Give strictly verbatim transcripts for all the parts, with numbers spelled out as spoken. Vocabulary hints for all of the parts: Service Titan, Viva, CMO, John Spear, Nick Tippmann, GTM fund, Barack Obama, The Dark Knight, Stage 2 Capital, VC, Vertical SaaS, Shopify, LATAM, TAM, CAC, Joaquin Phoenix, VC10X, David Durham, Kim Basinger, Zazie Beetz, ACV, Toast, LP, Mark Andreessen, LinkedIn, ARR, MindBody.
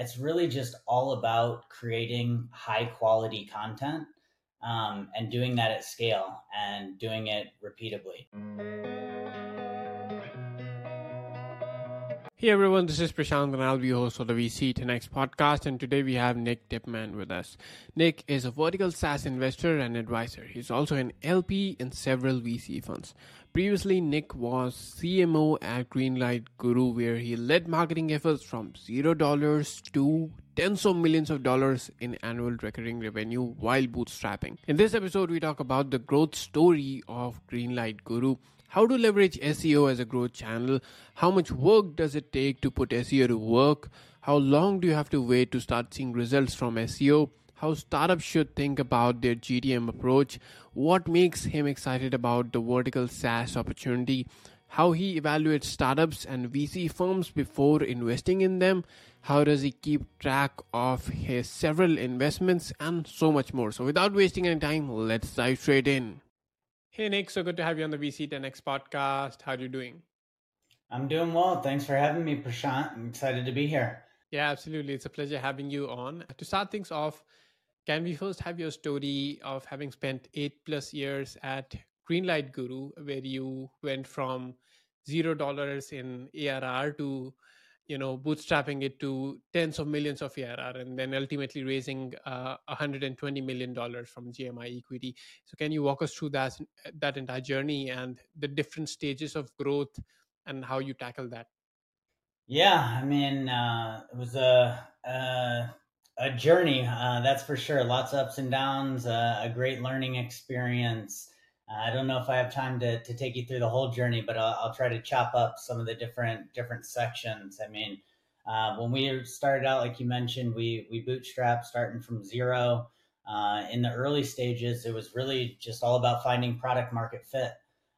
It's really just all about creating high quality content um, and doing that at scale and doing it repeatably. Hey everyone, this is Prashant and I'll be your host for the V C ten X podcast, and today we have Nick Tippmann with us. Nick is a vertical SaaS investor and advisor. He's also an L P in several V C funds. Previously, Nick was C M O at Greenlight Guru, where he led marketing efforts from zero dollars to tens of millions of dollars in annual recurring revenue while bootstrapping. In this episode, we talk about the growth story of Greenlight Guru, how to leverage S E O as a growth channel, how much work does it take to put S E O to work, how long do you have to wait to start seeing results from S E O, how startups should think about their G T M approach, what makes him excited about the vertical SaaS opportunity, how he evaluates startups and V C firms before investing in them, how does he keep track of his several investments, and so much more. So without wasting any time, let's dive straight in. Hey Nick, so good to have you on the V C ten X podcast. How are you doing? I'm doing well. Thanks for having me, Prashant. I'm excited to be here. Yeah, absolutely. It's a pleasure having you on. To start things off, can we first have your story of having spent eight plus years at Greenlight Guru, where you went from zero dollars in A R R to, you know, bootstrapping it to tens of millions of A R R, and then ultimately raising uh, one hundred twenty million dollars from G M I Equity. So can you walk us through that, that entire journey and the different stages of growth and how you tackle that? Yeah, I mean, uh, it was a, a, a journey, uh, that's for sure. Lots of ups and downs, uh, a great learning experience. I don't know if I have time to, to take you through the whole journey, but I'll, I'll try to chop up some of the different different sections. I mean, uh, when we started out, like you mentioned, we, we bootstrapped starting from zero. Uh, in the early stages, it was really just all about finding product market fit,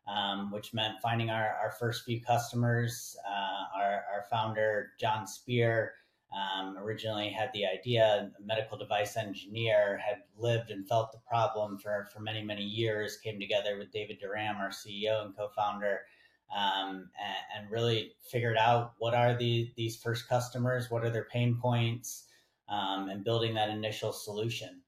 um, which meant finding our, our first few customers. Uh, our, our founder, John Spear, um, originally had the idea, a medical device engineer, had lived and felt the problem for, for many, many years, came together with David Durham, our C E O and co-founder, um, and, and really figured out what are the, these first customers, what are their pain points, um, and building that initial solution.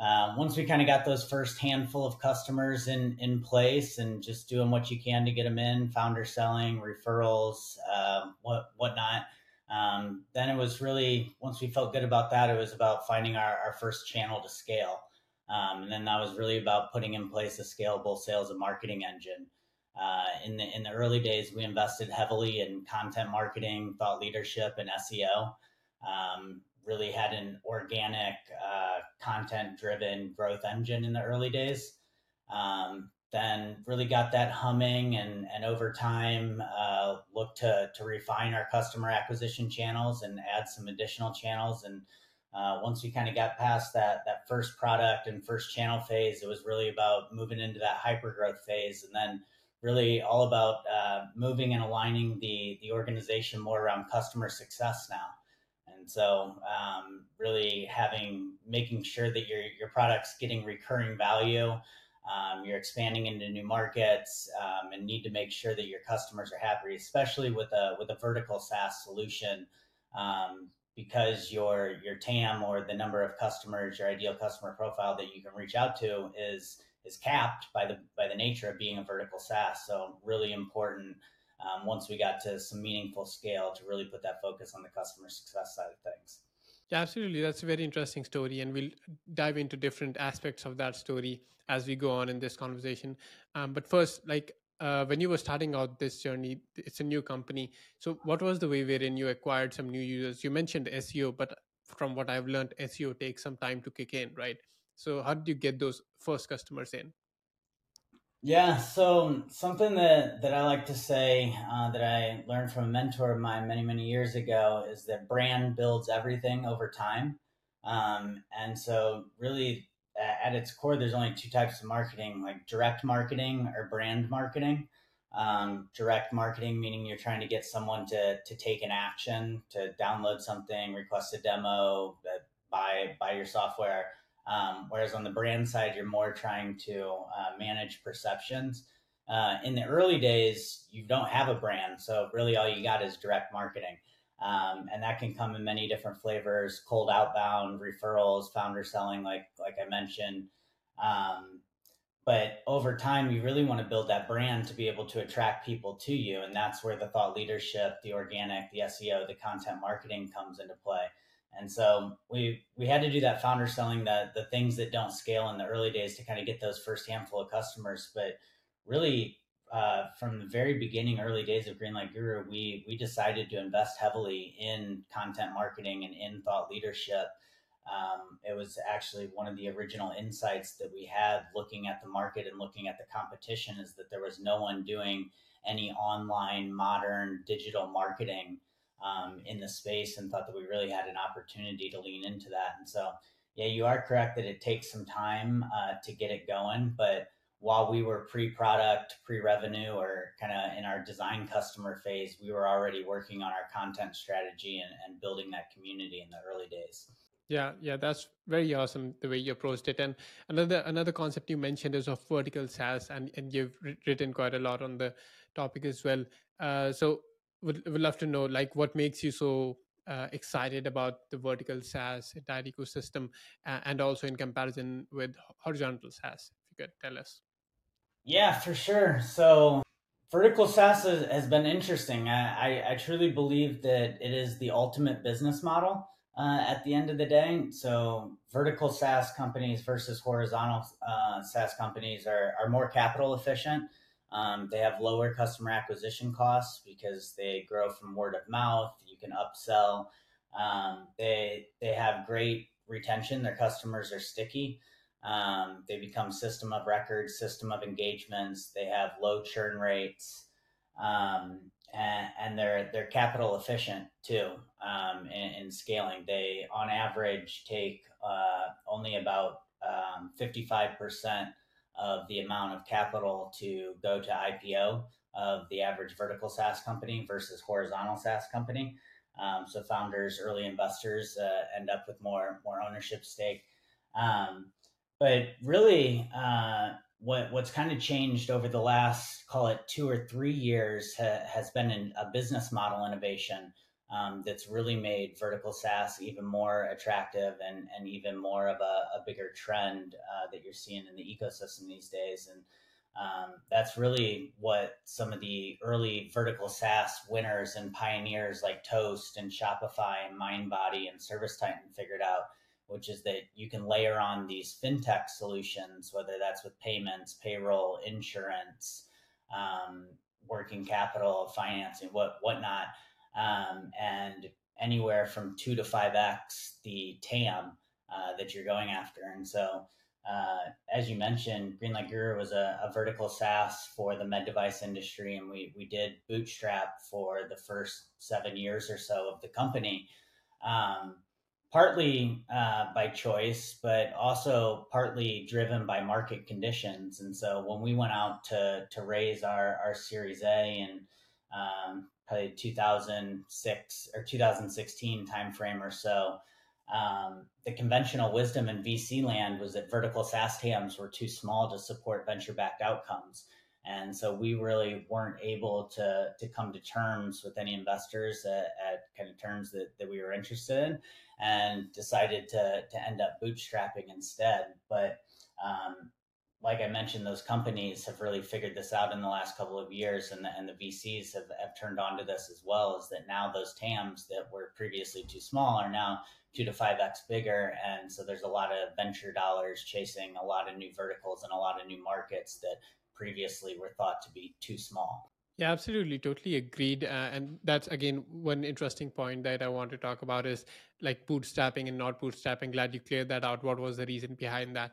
Uh, once we kind of got those first handful of customers in, in place and just doing what you can to get them in, founder selling, referrals, uh, what whatnot, Um, then it was really, once we felt good about that, it was about finding our, our first channel to scale. Um, and then that was really about putting in place a scalable sales and marketing engine. Uh, in the, in the early days, we invested heavily in content marketing, thought leadership, and S E O. Um, really had an organic, uh, content driven growth engine in the early days. Um, then really got that humming and, and over time uh, looked to, to refine our customer acquisition channels and add some additional channels. And uh, once we kind of got past that, that first product and first channel phase, it was really about moving into that hypergrowth phase, and then really all about uh, moving and aligning the, the organization more around customer success now. And so um, really having, making sure that your, your product's getting recurring value. Um, you're expanding into new markets um, and need to make sure that your customers are happy, especially with a with a vertical SaaS solution, um, because your your T A M, or the number of customers, your ideal customer profile that you can reach out to, is is capped by the by the nature of being a vertical SaaS. So really important um, once we got to some meaningful scale to really put that focus on the customer success side of things. Yeah, absolutely. That's a very interesting story, and we'll dive into different aspects of that story as we go on in this conversation. Um, but first, like uh, when you were starting out this journey, it's a new company. So what was the way wherein you acquired some new users? You mentioned S E O, but from what I've learned, S E O takes some time to kick in, right? So how did you get those first customers in? Yeah, so something that, that I like to say uh, that I learned from a mentor of mine many, many years ago is that brand builds everything over time. Um, and so really at its core, there's only two types of marketing, like direct marketing or brand marketing. Um, direct marketing, meaning you're trying to get someone to to take an action, to download something, request a demo, buy, buy your software. Um, whereas on the brand side, you're more trying to uh, manage perceptions. Uh, in the early days, you don't have a brand, so really all you got is direct marketing. Um, and that can come in many different flavors: cold outbound, referrals, founder selling, like like I mentioned. Um, but over time, you really want to build that brand to be able to attract people to you. And that's where the thought leadership, the organic, the S E O, the content marketing comes into play. And so we we had to do that founder selling, the, the things that don't scale in the early days to kind of get those first handful of customers. But really, uh, from the very beginning, early days of Greenlight Guru, we we decided to invest heavily in content marketing and in thought leadership. Um, it was actually one of the original insights that we had looking at the market and looking at the competition, is that there was no one doing any online modern digital marketing um, in the space, and thought that we really had an opportunity to lean into that. And so, yeah, you are correct that it takes some time uh, to get it going. But while we were pre-product, pre-revenue, or kind of in our design customer phase, we were already working on our content strategy and, and building that community in the early days. Yeah, yeah, that's very awesome the way you approached it. And another another concept you mentioned is of vertical SaaS, and, and you've written quite a lot on the topic as well. Uh, so would, would love to know, like, what makes you so uh, excited about the vertical SaaS entire ecosystem, uh, and also in comparison with horizontal SaaS, if you could tell us. Yeah, for sure. So vertical SaaS is, has been interesting. I, I, I truly believe that it is the ultimate business model. Uh, at the end of the day, so vertical SaaS companies versus horizontal uh, SaaS companies are, are more capital efficient. Um, they have lower customer acquisition costs because they grow from word of mouth. You can upsell. Um, they they have great retention. Their customers are sticky. Um, they become system of records, system of engagements. They have low churn rates. Um, And, and they're they're capital efficient too um, in, in scaling. They on average take uh, only about um, fifty-five percent of the amount of capital to go to I P O of the average vertical SaaS company versus horizontal SaaS company. Um, so founders, early investors uh, end up with more more ownership stake. Um, but really. Uh, What what's kind of changed over the last, call it two or three years, ha, has been an, a business model innovation um, that's really made vertical SaaS even more attractive and, and even more of a, a bigger trend uh, that you're seeing in the ecosystem these days. And um, that's really what some of the early vertical SaaS winners and pioneers like Toast and Shopify and MindBody and Service Titan figured out, which is that you can layer on these fintech solutions, whether that's with payments, payroll, insurance, um, working capital, financing, what whatnot, um, and anywhere from two to five x the T A M uh, that you're going after. And so, uh, as you mentioned, Greenlight Guru was a, a vertical SaaS for the med device industry, and we we did bootstrap for the first seven years or so of the company. Um, Partly uh, by choice, but also partly driven by market conditions. And so when we went out to to raise our, our Series A in um, probably two thousand six or two thousand sixteen timeframe or so, um, the conventional wisdom in V C land was that vertical SaaS T A Ms were too small to support venture-backed outcomes. And so we really weren't able to to come to terms with any investors at, at kind of terms that, that we were interested in, and decided to to end up bootstrapping instead. But um, like I mentioned, those companies have really figured this out in the last couple of years, and the, and the V Cs have, have turned on to this as well, is that now those T A Ms that were previously too small are now two to five x bigger. And so there's a lot of venture dollars chasing a lot of new verticals and a lot of new markets that previously were thought to be too small. Yeah, absolutely. Totally agreed. Uh, and that's, again, one interesting point that I want to talk about is like bootstrapping and not bootstrapping. Glad you cleared that out. What was the reason behind that?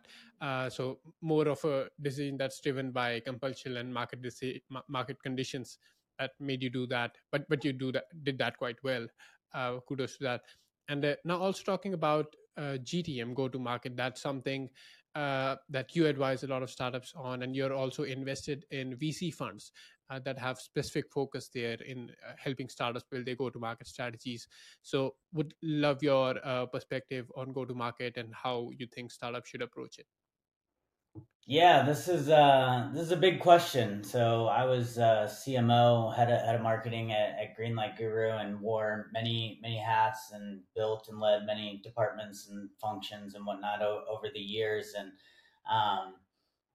Uh, so more of a decision that's driven by compulsion and market deci- market conditions that made you do that. But but you do that, did that quite well. Uh, kudos to that. And uh, now also talking about uh, G T M, go-to-market, that's something Uh, that you advise a lot of startups on, and you're also invested in V C funds uh, that have specific focus there in uh, helping startups build their go-to-market strategies. So would love your uh, perspective on go-to-market and how you think startups should approach it. Yeah, this is uh, this is a big question. So I was uh, C M O, head of, head of marketing at, at Greenlight Guru, and wore many many hats and built and led many departments and functions and whatnot o- over the years. And um,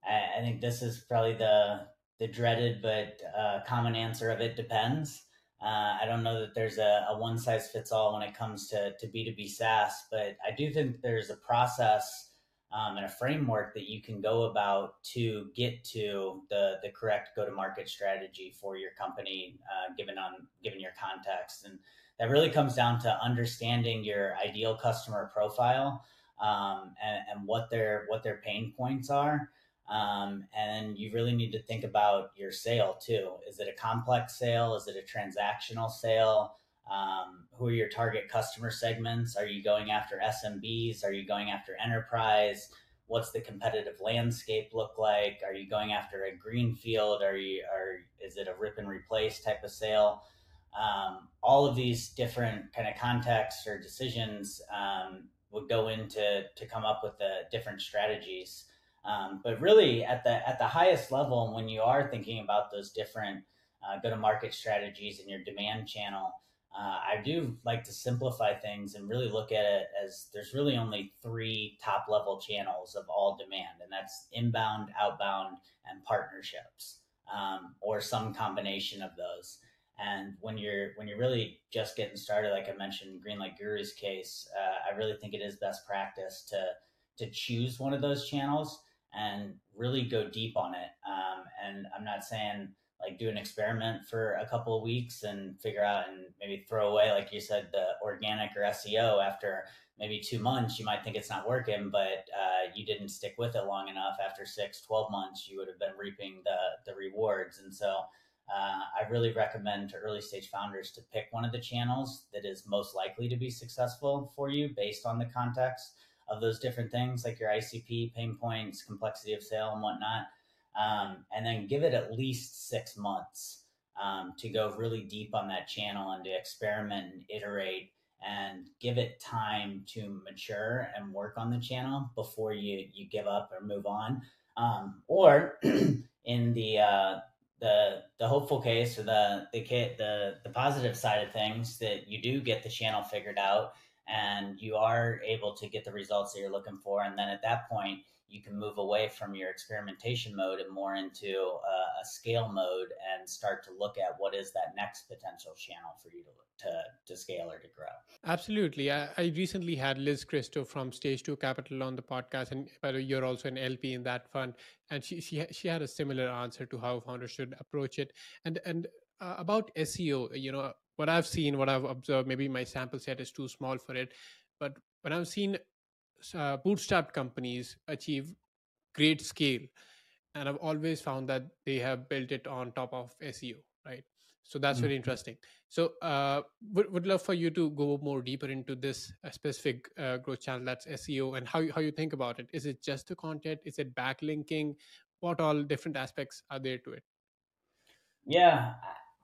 I, I think this is probably the the dreaded but uh, common answer of it depends. Uh, I don't know that there's a, a one size fits all when it comes to to B two B SaaS, but I do think there's a process. Um, and a framework that you can go about to get to the the correct go-to-market strategy for your company, uh, given on given your context. And that really comes down to understanding your ideal customer profile, um, and, and what their what their pain points are. Um, and you really need to think about your sale too. Is it a complex sale? Is it a transactional sale? Um, who are your target customer segments? Are you going after S M Bs? Are you going after enterprise? What's the competitive landscape look like? Are you going after a greenfield? Are you, are, is it a rip and replace type of sale? Um, all of these different kind of contexts or decisions um, would go into to come up with the different strategies. Um, but really, at the at the highest level, when you are thinking about those different uh, go-to-market strategies in your demand channel. Uh, I do like to simplify things and really look at it as there's really only three top level channels of all demand, and that's inbound, outbound, and partnerships, um, or some combination of those. And when you're when you're really just getting started, like I mentioned, Greenlight Guru's case, uh, I really think it is best practice to to choose one of those channels and really go deep on it. Um, and I'm not saying like do an experiment for a couple of weeks and figure out and maybe throw away, like you said, the organic or S E O after maybe two months, you might think it's not working, but uh, you didn't stick with it long enough. After six, twelve months, you would have been reaping the, the rewards. And so uh, I really recommend to early stage founders to pick one of the channels that is most likely to be successful for you based on the context of those different things, like your I C P, pain points, complexity of sale and whatnot. Um, and then give it at least six months um, to go really deep on that channel and to experiment and iterate and give it time to mature and work on the channel before you, you give up or move on. Um, or in the, uh, the, the hopeful case or the, the, the, the positive side of things that you do get the channel figured out and you are able to get the results that you're looking for. And then at that point, you can move away from your experimentation mode and more into uh, a scale mode and start to look at what is that next potential channel for you to to, to scale or to grow. Absolutely. I, I recently had Liz Christo from Stage two Capital on the podcast, and but you're also an L P in that fund. And she she, she had a similar answer to how founders should approach it. And, and uh, about S E O, you know, what I've seen, what I've observed, maybe my sample set is too small for it, but when I've seen Uh, bootstrapped companies achieve great scale, and I've always found that they have built it on top of S E O, right? So that's mm-hmm. very interesting. So uh, would, would love for you to go more deeper into this specific uh, growth channel, that's S E O, and how you, how you think about it. Is it just the content? Is it backlinking? What all different aspects are there to it? Yeah,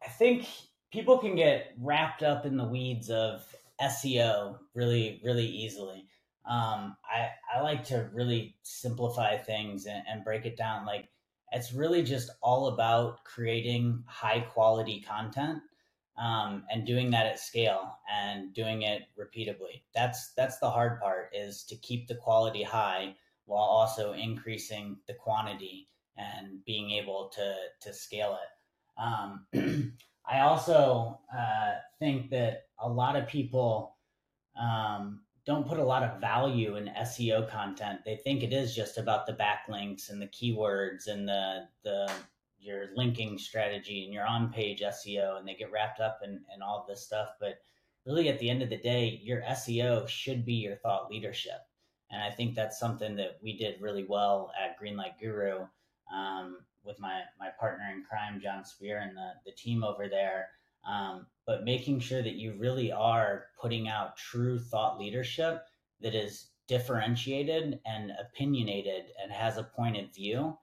I think people can get wrapped up in the weeds of S E O really, really easily. Um, I, I like to really simplify things and, and break it down. Like it's really just all about creating high quality content, um, and doing that at scale and doing it repeatably. That's, that's the hard part, is to keep the quality high while also increasing the quantity and being able to, to scale it. Um, I also, uh, think that a lot of people, um, don't put a lot of value in S E O content. They think it is just about the backlinks and the keywords and the, the, your linking strategy and your on-page S E O, and they get wrapped up in, in all of this stuff. But really at the end of the day, your S E O should be your thought leadership. And I think that's something that we did really well at Greenlight Guru, um, with my, my partner in crime, John Spear, and the, the team over there. Um, but making sure that you really are putting out true thought leadership that is differentiated and opinionated and has a point of view,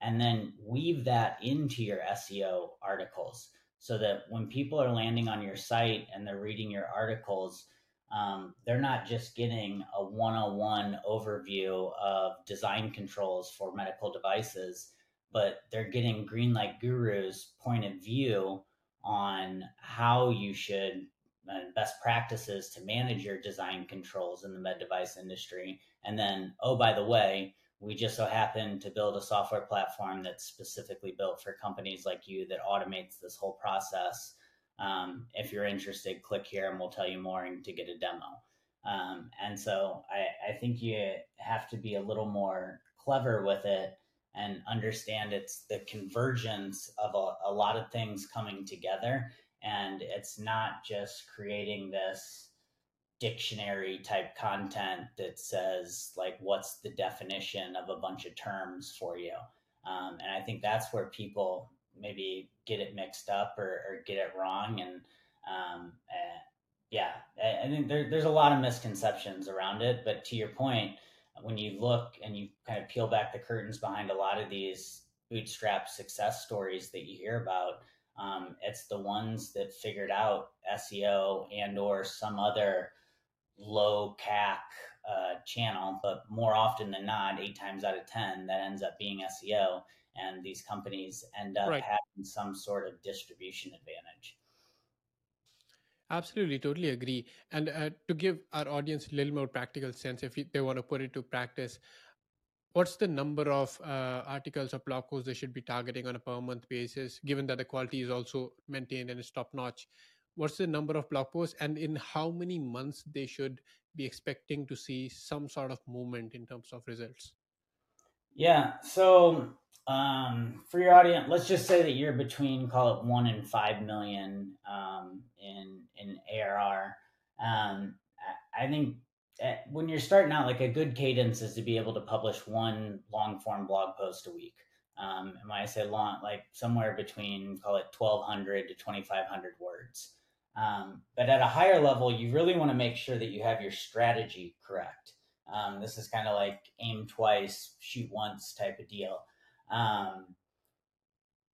and then weave that into your S E O articles so that when people are landing on your site and they're reading your articles, Um, they're not just getting a one-on-one overview of design controls for medical devices, but they're getting Greenlight Guru's point of view on how you should uh, best practices to manage your design controls in the med device industry. And then, oh, by the way, we just so happen to build a software platform that's specifically built for companies like you that automates this whole process. Um, if you're interested, click here and we'll tell you more and to get a demo. Um, and so I, I think you have to be a little more clever with it and understand it's the convergence of a, a lot of things coming together. And it's not just creating this dictionary type content that says, like, what's the definition of a bunch of terms for you. Um, and I think that's where people maybe get it mixed up or, or get it wrong. And um, uh, yeah, I, I think there, there's a lot of misconceptions around it. But to your point, when you look and you kind of peel back the curtains behind a lot of these bootstrap success stories that you hear about, um, it's the ones that figured out S E O and or some other low C A C uh, channel. But more often than not, eight times out of ten, that ends up being S E O. And these companies end up right. having some sort of distribution advantage. Absolutely, totally agree. And uh, to give our audience a little more practical sense, if they want to put it to practice, what's the number of uh, articles or blog posts they should be targeting on a per month basis, given that the quality is also maintained and is top notch? What's the number of blog posts, and in how many months they should be expecting to see some sort of movement in terms of results? Yeah, so um, for your audience, let's just say that you're between, call it one and five million um, in in A R R. Um, I think at, when you're starting out, like, a good cadence is to be able to publish one long form blog post a week. Um, and when I say long, like somewhere between, call it twelve hundred to twenty-five hundred words. Um, but at a higher level, you really want to make sure that you have your strategy correct. Um, this is kind of like aim twice, shoot once type of deal. Um,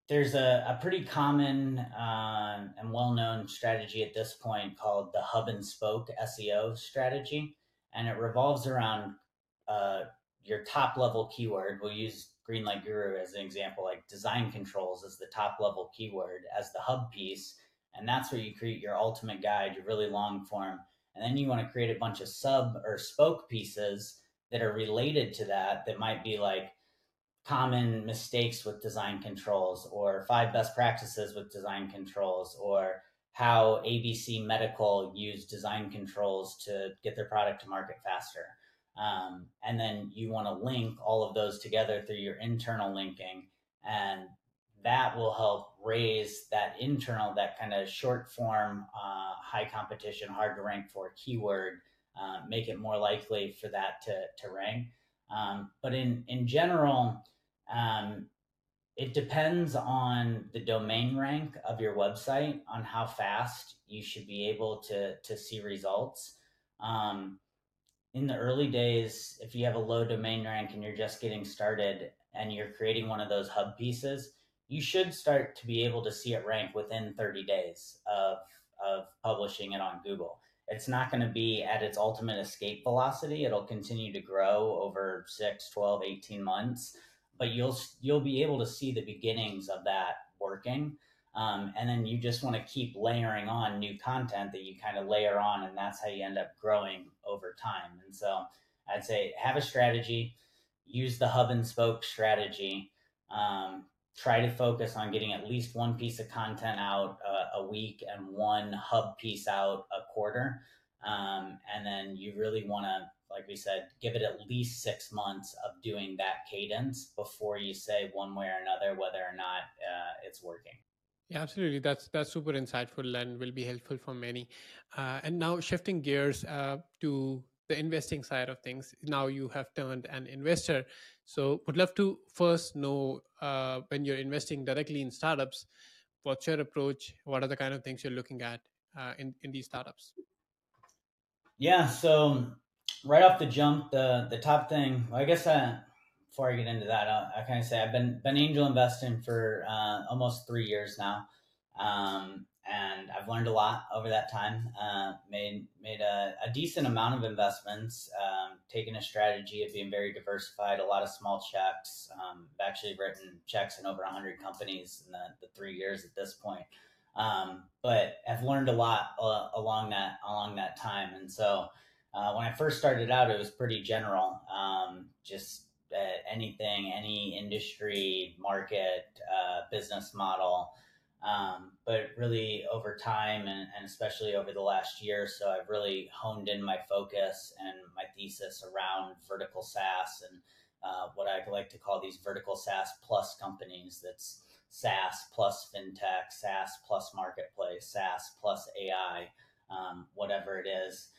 there's a, a pretty common uh, and well-known strategy at this point called the hub and spoke S E O strategy. And it revolves around uh, your top level keyword. We'll use Greenlight Guru as an example, like design controls is the top level keyword as the hub piece. And that's where you create your ultimate guide, your really long form. And then you want to create a bunch of sub or spoke pieces that are related to that, that might be like common mistakes with design controls, or five best practices with design controls, or how A B C Medical used design controls to get their product to market faster. Um, and then you want to link all of those together through your internal linking. And that will help raise that internal, that kind of short form, uh, high competition, hard to rank for keyword, uh, make it more likely for that to, to rank. Um, but in, in general, um, it depends on the domain rank of your website, on how fast you should be able to, to see results. Um, in the early days, if you have a low domain rank and you're just getting started and you're creating one of those hub pieces, you should start to be able to see it rank within thirty days of, of publishing it on Google. It's not going to be at its ultimate escape velocity. It'll continue to grow over six, twelve, eighteen months, but you'll, you'll be able to see the beginnings of that working. Um, and then you just want to keep layering on new content that you kind of layer on, and that's how you end up growing over time. And so I'd say have a strategy, use the hub and spoke strategy, um, try to focus on getting at least one piece of content out uh, a week and one hub piece out a quarter. Um, and then you really want to, like we said, give it at least six months of doing that cadence before you say one way or another whether or not uh, it's working. Yeah, absolutely. That's that's super insightful and will be helpful for many. Uh, and now shifting gears uh, to the investing side of things. Now you have turned an investor. So would love to first know uh, when you're investing directly in startups, what's your approach? What are the kind of things you're looking at uh, in, in these startups? Yeah, so right off the jump, the the top thing, well, I guess I, before I get into that, I'll, I kind of say I've been, been angel investing for uh, almost three years now. Um, And I've learned a lot over that time, uh, made made a, a decent amount of investments, um, taken a strategy of being very diversified, a lot of small checks. Um, I've actually written checks in over one hundred companies in the, the three years at this point. Um, but I've learned a lot uh, along that along that time. And so uh, when I first started out, it was pretty general, um, just uh, anything, any industry, market, uh, business model. Um, but really over time and, and especially over the last year, so I've really honed in my focus and my thesis around vertical SaaS and uh, what I like to call these vertical SaaS plus companies. That's SaaS plus fintech, SaaS plus marketplace, SaaS plus A I, um, whatever it is.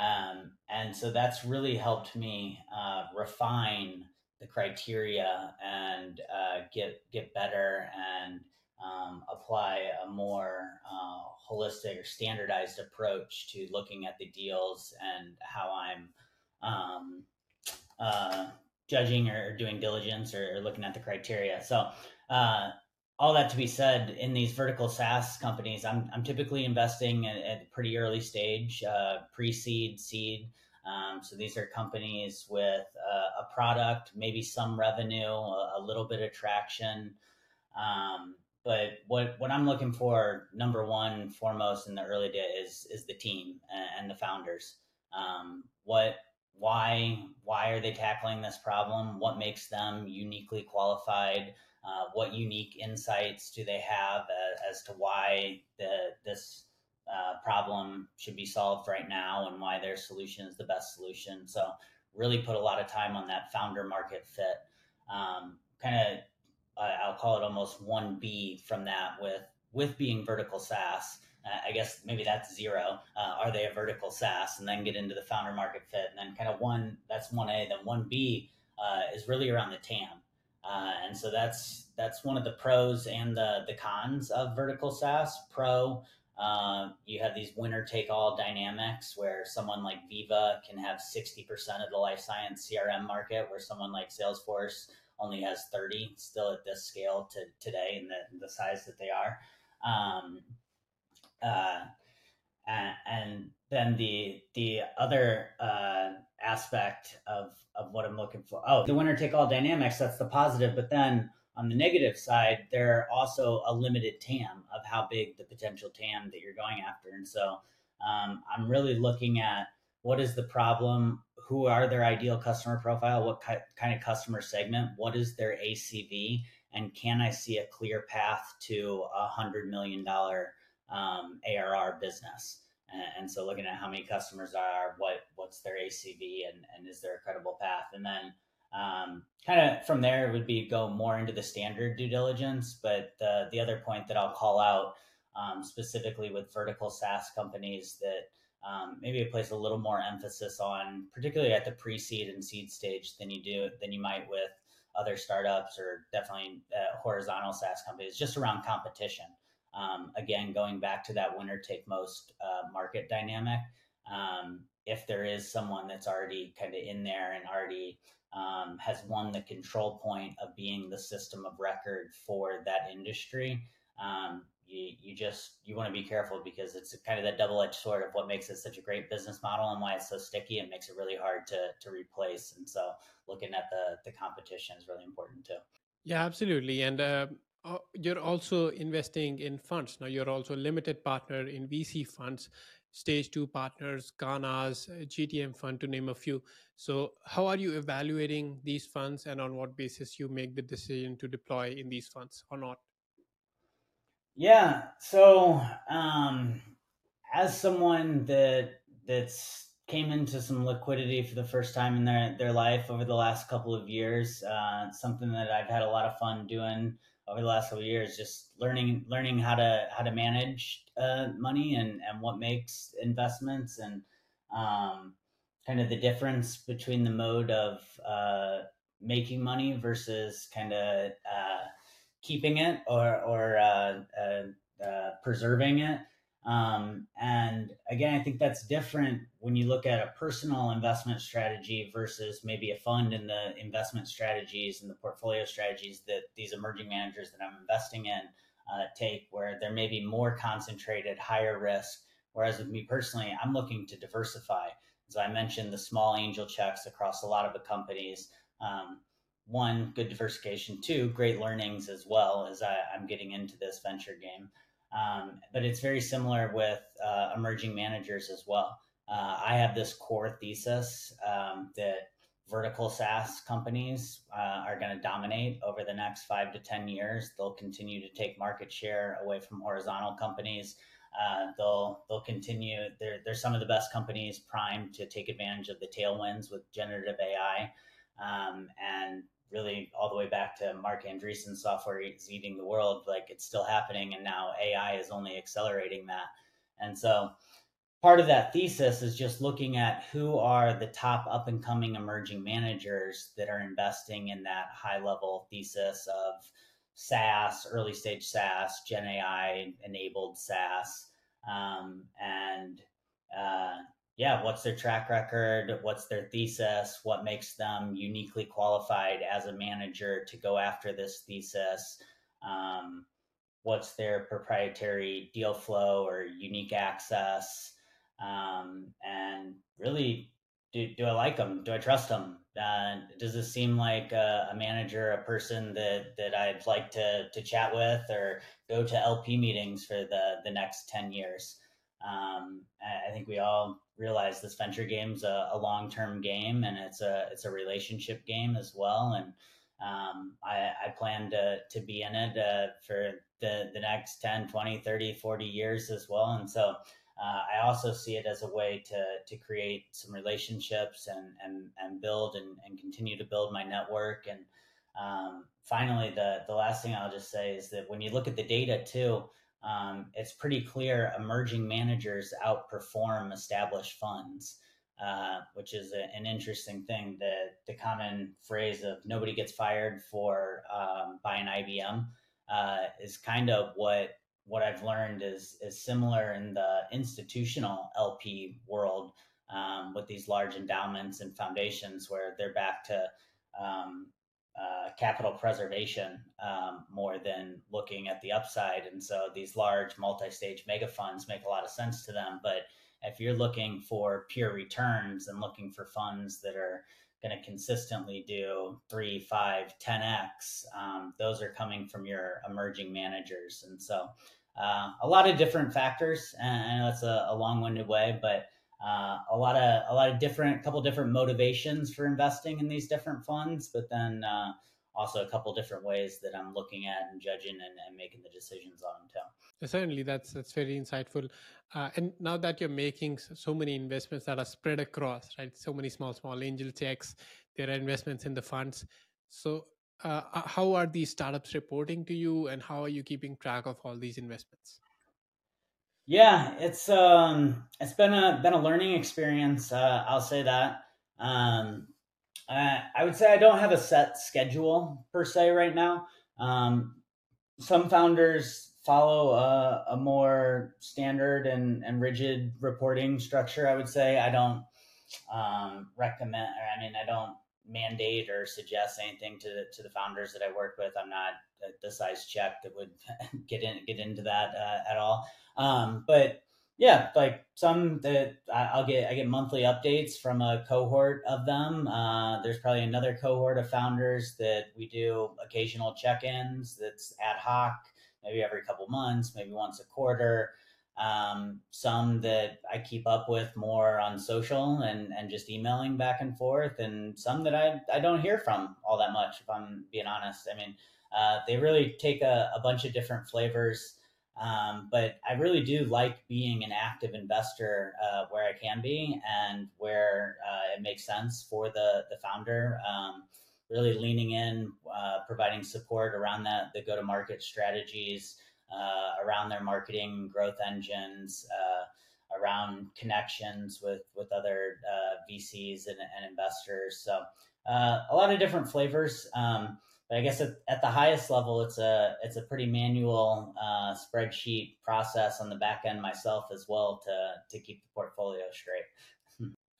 Um, and so that's really helped me uh, refine the criteria and uh, get get better and Um, apply a more uh, holistic or standardized approach to looking at the deals and how I'm um, uh, judging or doing diligence or looking at the criteria. So uh, all that to be said, in these vertical SaaS companies, I'm, I'm typically investing at, at a pretty early stage, uh, pre-seed, seed. Um, so these are companies with uh, a product, maybe some revenue, a, a little bit of traction. Um, But what, what I'm looking for, number one, foremost in the early days is, is the team and the founders. Um, what, why, why are they tackling this problem? What makes them uniquely qualified? Uh, what unique insights do they have as, as to why the, this uh, problem should be solved right now and why their solution is the best solution? So really put a lot of time on that founder market fit, um, kind of. I'll call it almost one B from that with, with being vertical SaaS. Uh, I guess maybe that's zero. Uh, are they a vertical SaaS? And then get into the founder market fit. And then kind of one, that's one A. Then one B uh, is really around the T A M. Uh, and so that's that's one of the pros and the, the cons of vertical SaaS. Pro, uh, you have these winner-take-all dynamics where someone like Viva can have sixty percent of the life science C R M market, where someone like Salesforce only has thirty still at this scale to today and the, the size that they are. Um, uh, and, and then the the other uh, aspect of, of what I'm looking for. Oh, the winner take all dynamics, that's the positive. But then on the negative side, there are also a limited T A M of how big the potential T A M that you're going after. And so um, I'm really looking at what is the problem? Who are their ideal customer profile? What kind of customer segment? What is their A C V? And can I see a clear path to a hundred million dollar um, A R R business? And, and so looking at how many customers are, what what's their A C V, and, and is there a credible path? And then um, kind of from there it would be go more into the standard due diligence. But the, the other point that I'll call out um, specifically with vertical SaaS companies that Um, maybe it plays a little more emphasis on, particularly at the pre-seed and seed stage, than you do than you might with other startups or definitely uh, horizontal SaaS companies. Just around competition, um, again going back to that winner take most uh, market dynamic. Um, if there is someone that's already kind of in there and already um, has won the control point of being the system of record for that industry. Um, You, you just, you want to be careful because it's kind of that double-edged sword of what makes it such a great business model and why it's so sticky and makes it really hard to to replace. And so looking at the, the competition is really important too. Yeah, absolutely. And uh, you're also investing in funds. Now you're also a limited partner in V C funds, stage two partners, Ghana's, G T M fund, to name a few. So how are you evaluating these funds and on what basis you make the decision to deploy in these funds or not? Yeah. So, um, as someone that that's came into some liquidity for the first time in their, their life over the last couple of years, uh, something that I've had a lot of fun doing over the last couple of years, just learning, learning how to, how to manage, uh, money and, and what makes investments and, um, kind of the difference between the mode of, uh, making money versus kind of, uh, keeping it or, or, uh, uh, uh, preserving it. Um, and again, I think that's different when you look at a personal investment strategy versus maybe a fund in the investment strategies and the portfolio strategies that these emerging managers that I'm investing in, uh, take, where there may be more concentrated, higher risk. Whereas with me personally, I'm looking to diversify. So I mentioned the small angel checks across a lot of the companies. Um, one, good diversification. Two, great learnings as well as I, I'm getting into this venture game. Um, but it's very similar with uh, emerging managers as well. Uh, I have this core thesis um, that vertical SaaS companies uh, are going to dominate over the next five to ten years. They'll continue to take market share away from horizontal companies. Uh, they'll they'll continue. They're, they're some of the best companies primed to take advantage of the tailwinds with generative A I, um, and really all the way back to Mark Andreessen, software is eating the world. Like, it's still happening, and now A I is only accelerating that. And so part of that thesis is just looking at who are the top up and coming emerging managers that are investing in that high level thesis of SaaS, early stage SaaS, Gen A I enabled SaaS, um, and uh, yeah, what's their track record? What's their thesis? What makes them uniquely qualified as a manager to go after this thesis? Um, what's their proprietary deal flow or unique access? Um, and really, do do I like them? Do I trust them? Uh, does this seem like a, a manager, a person that, that I'd like to, to chat with or go to L P meetings for the, the next ten years? Um, I think we all realize this venture game's a, a long-term game, and it's a, it's a relationship game as well. And um, I, I plan to, to be in it uh, for the, the next ten, twenty, thirty, forty years as well. And so Uh, I also see it as a way to to create some relationships and and and build and, and continue to build my network. And um, finally, the the last thing I'll just say is that when you look at the data too, um, it's pretty clear emerging managers outperform established funds, uh, which is a, an interesting thing. The the common phrase of nobody gets fired for um, by an I B M uh, is kind of what. What I've learned is is similar in the institutional L P world, um, with these large endowments and foundations where they're back to um, uh, capital preservation um, more than looking at the upside. And so these large multi-stage mega funds make a lot of sense to them. But if you're looking for pure returns and looking for funds that are going to consistently do three, five, ten X, um, those are coming from your emerging managers. And so uh, a lot of different factors, and I know that's a, a long-winded way, but uh, a lot of a lot of different, couple different motivations for investing in these different funds, but then uh, also a couple different ways that I'm looking at and judging and, and making the decisions on them too. Certainly, that's that's very insightful. Uh, and now that you're making so many investments that are spread across, right? So many small, small angel checks. There are investments in the funds. So uh, how are these startups reporting to you, and how are you keeping track of all these investments? Yeah, it's um, it's been a been a learning experience. Uh, I'll say that. Um, I, I would say I don't have a set schedule per se right now. Um, some founders follow a, a more standard and, and rigid reporting structure. I would say I don't um, recommend, or I mean, I don't mandate or suggest anything to the, to the founders that I work with. I'm not the size check that would get in, get into that uh, at all. Um, but yeah, like some that I'll get, I get monthly updates from a cohort of them. Uh, there's probably another cohort of founders that we do occasional check-ins. That's ad hoc, maybe every couple months, maybe once a quarter. Um, some that I keep up with more on social and, and just emailing back and forth, and some that I, I don't hear from all that much, if I'm being honest. I mean, uh, they really take a, a bunch of different flavors. Um, but I really do like being an active investor uh, where I can be and where uh, it makes sense for the, the founder, um, really leaning in, uh, providing support around that, the go-to-market strategies, uh, around their marketing growth engines, uh, around connections with, with other uh, V Cs and, and investors. So uh, a lot of different flavors. Um, But I guess at, at the highest level, it's a it's a pretty manual uh, spreadsheet process on the back end myself as well to to keep the portfolio straight.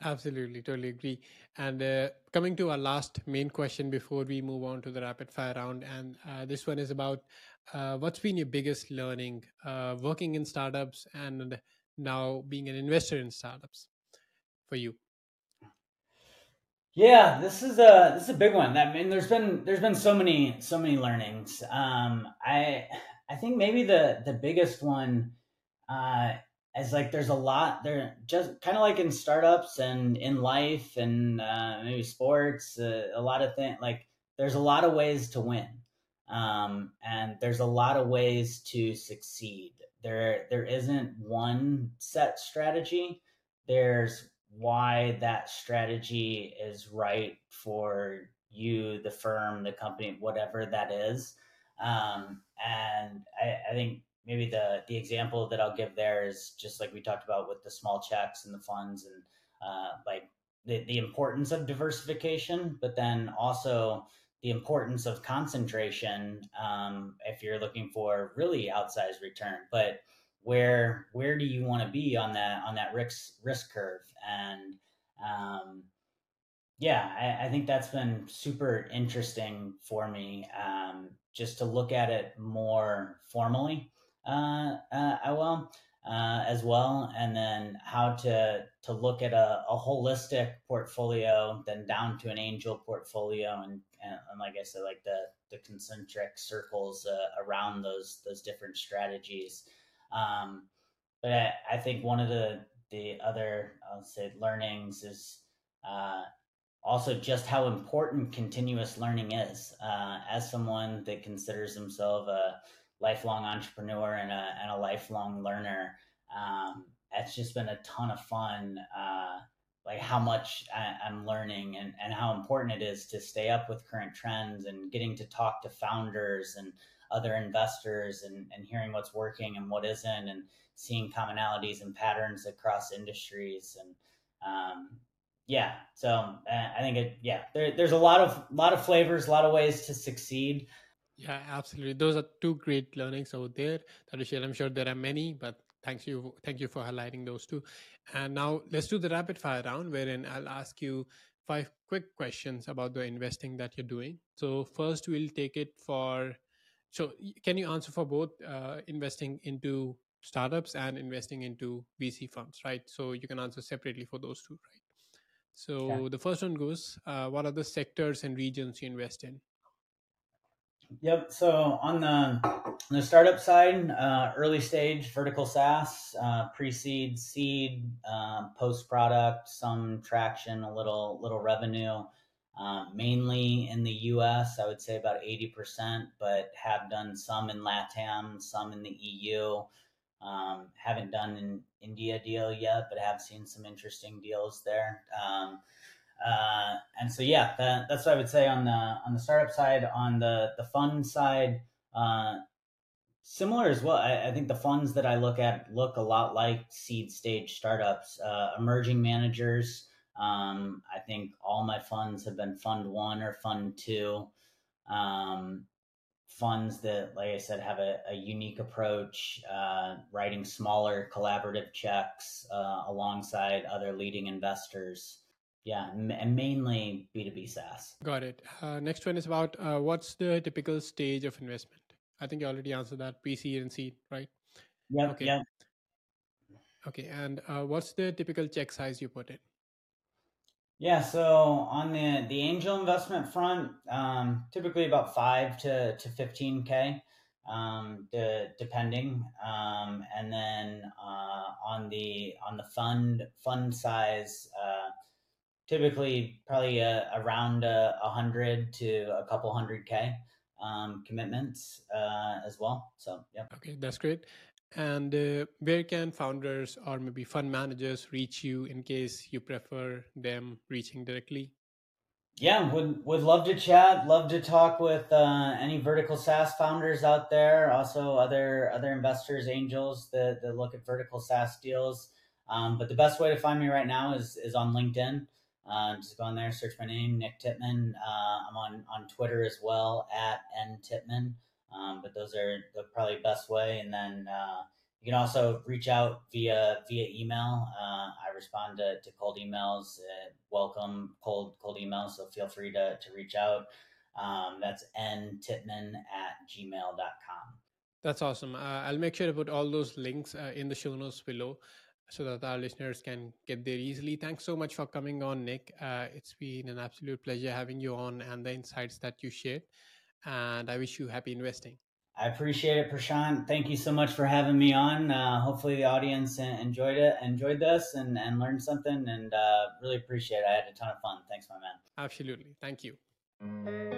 Absolutely, totally agree. And uh, coming to our last main question before we move on to the rapid fire round, and uh, this one is about uh, what's been your biggest learning uh, working in startups and now being an investor in startups for you? Yeah, this is a this is a big one. I mean, there's been there's been so many so many learnings. Um, I I think maybe the the biggest one. Uh, As like there's a lot there, just kind of like in startups and in life and uh, maybe sports, uh, a lot of things. Like there's a lot of ways to win, um, and there's a lot of ways to succeed. There, there isn't one set strategy. There's why that strategy is right for you, the firm, the company, whatever that is. Um, and I, I think. Maybe the the example that I'll give there is just like we talked about with the small checks and the funds and uh, like the, the importance of diversification, but then also the importance of concentration um, if you're looking for really outsized return. But where where do you want to be on that on that risk risk curve? And um, yeah, I, I think that's been super interesting for me um, just to look at it more formally. Uh, uh, I will, uh, as well. And then how to, to look at a, a holistic portfolio, then down to an angel portfolio. And, and, and like I said, like the, the concentric circles, uh, around those, those different strategies. Um, but I, I think one of the, the other, I'll say learnings is, uh, also just how important continuous learning is, uh, as someone that considers themselves a lifelong entrepreneur and a, and a lifelong learner. Um, it's just been a ton of fun, uh, like how much I, I'm learning and, and how important it is to stay up with current trends and getting to talk to founders and other investors and, and hearing what's working and what isn't and seeing commonalities and patterns across industries. And um, yeah, so uh, I think, it, yeah, there, there's a lot of, lot of flavors, a lot of ways to succeed. Yeah, absolutely. Those are two great learnings out there that you shared. I'm sure there are many, but thank you, thank you for highlighting those two. And now let's do the rapid fire round, wherein I'll ask you five quick questions about the investing that you're doing. So first, we'll take it for. So can you answer for both uh, investing into startups and investing into V C funds, right? So you can answer separately for those two, right? So yeah. The first one goes: uh, what are the sectors and regions you invest in? Yep. So on the, on the startup side, uh, early stage, vertical SaaS, uh, pre-seed, seed, uh, post-product, some traction, a little little revenue, uh, mainly in the U S, I would say about eighty percent, but have done some in LATAM, some in the E U. Um, haven't done an India deal yet, but have seen some interesting deals there. Um, Uh, and so, yeah, that, that's what I would say on the, on the startup side. On the, the fund side, uh, similar as well. I, I think the funds that I look at look a lot like seed stage startups, uh, emerging managers. Um, I think all my funds have been fund one or fund two, um, funds that, like I said, have a, a unique approach, uh, writing smaller collaborative checks, uh, alongside other leading investors. Yeah, and mainly B two B SaaS. Got it. Uh, next one is about uh, what's the typical stage of investment? I think you already answered that, P C and seed, right? Yeah. Okay. Yep. Okay. And uh, what's the typical check size you put in? Yeah. So on the, the angel investment front, um, typically about five to fifteen K, um, de depending. Um, and then uh, on the on the fund fund size. Uh, Typically, probably uh, around a uh, hundred to a couple hundred K um, commitments uh, as well. So, yeah. Okay, that's great. And uh, where can founders or maybe fund managers reach you in case you prefer them reaching directly? Yeah, would would love to chat. Love to talk with uh, any vertical SaaS founders out there. Also, other other investors, angels that, that look at vertical SaaS deals. Um, but the best way to find me right now is is on LinkedIn. Uh, just go on there, search my name, Nick Tippmann. Uh, I'm on, on Twitter as well, at N Tippmann. Um, but those are the probably best way. And then uh, You can also reach out via via email. Uh, I respond to, to cold emails, uh, welcome cold cold emails. So feel free to, to reach out. Um, that's n tippmann at gmail dot com. That's awesome. Uh, I'll make sure to put all those links uh, in the show notes below so that our listeners can get there easily. Thanks so much for coming on, Nick. Uh, it's been an absolute pleasure having you on and the insights that you shared. And I wish you happy investing. I appreciate it, Prashant. Thank you so much for having me on. Uh, hopefully the audience enjoyed it, enjoyed this and, and learned something, and uh, really appreciate it. I had a ton of fun. Thanks, my man. Absolutely. Thank you.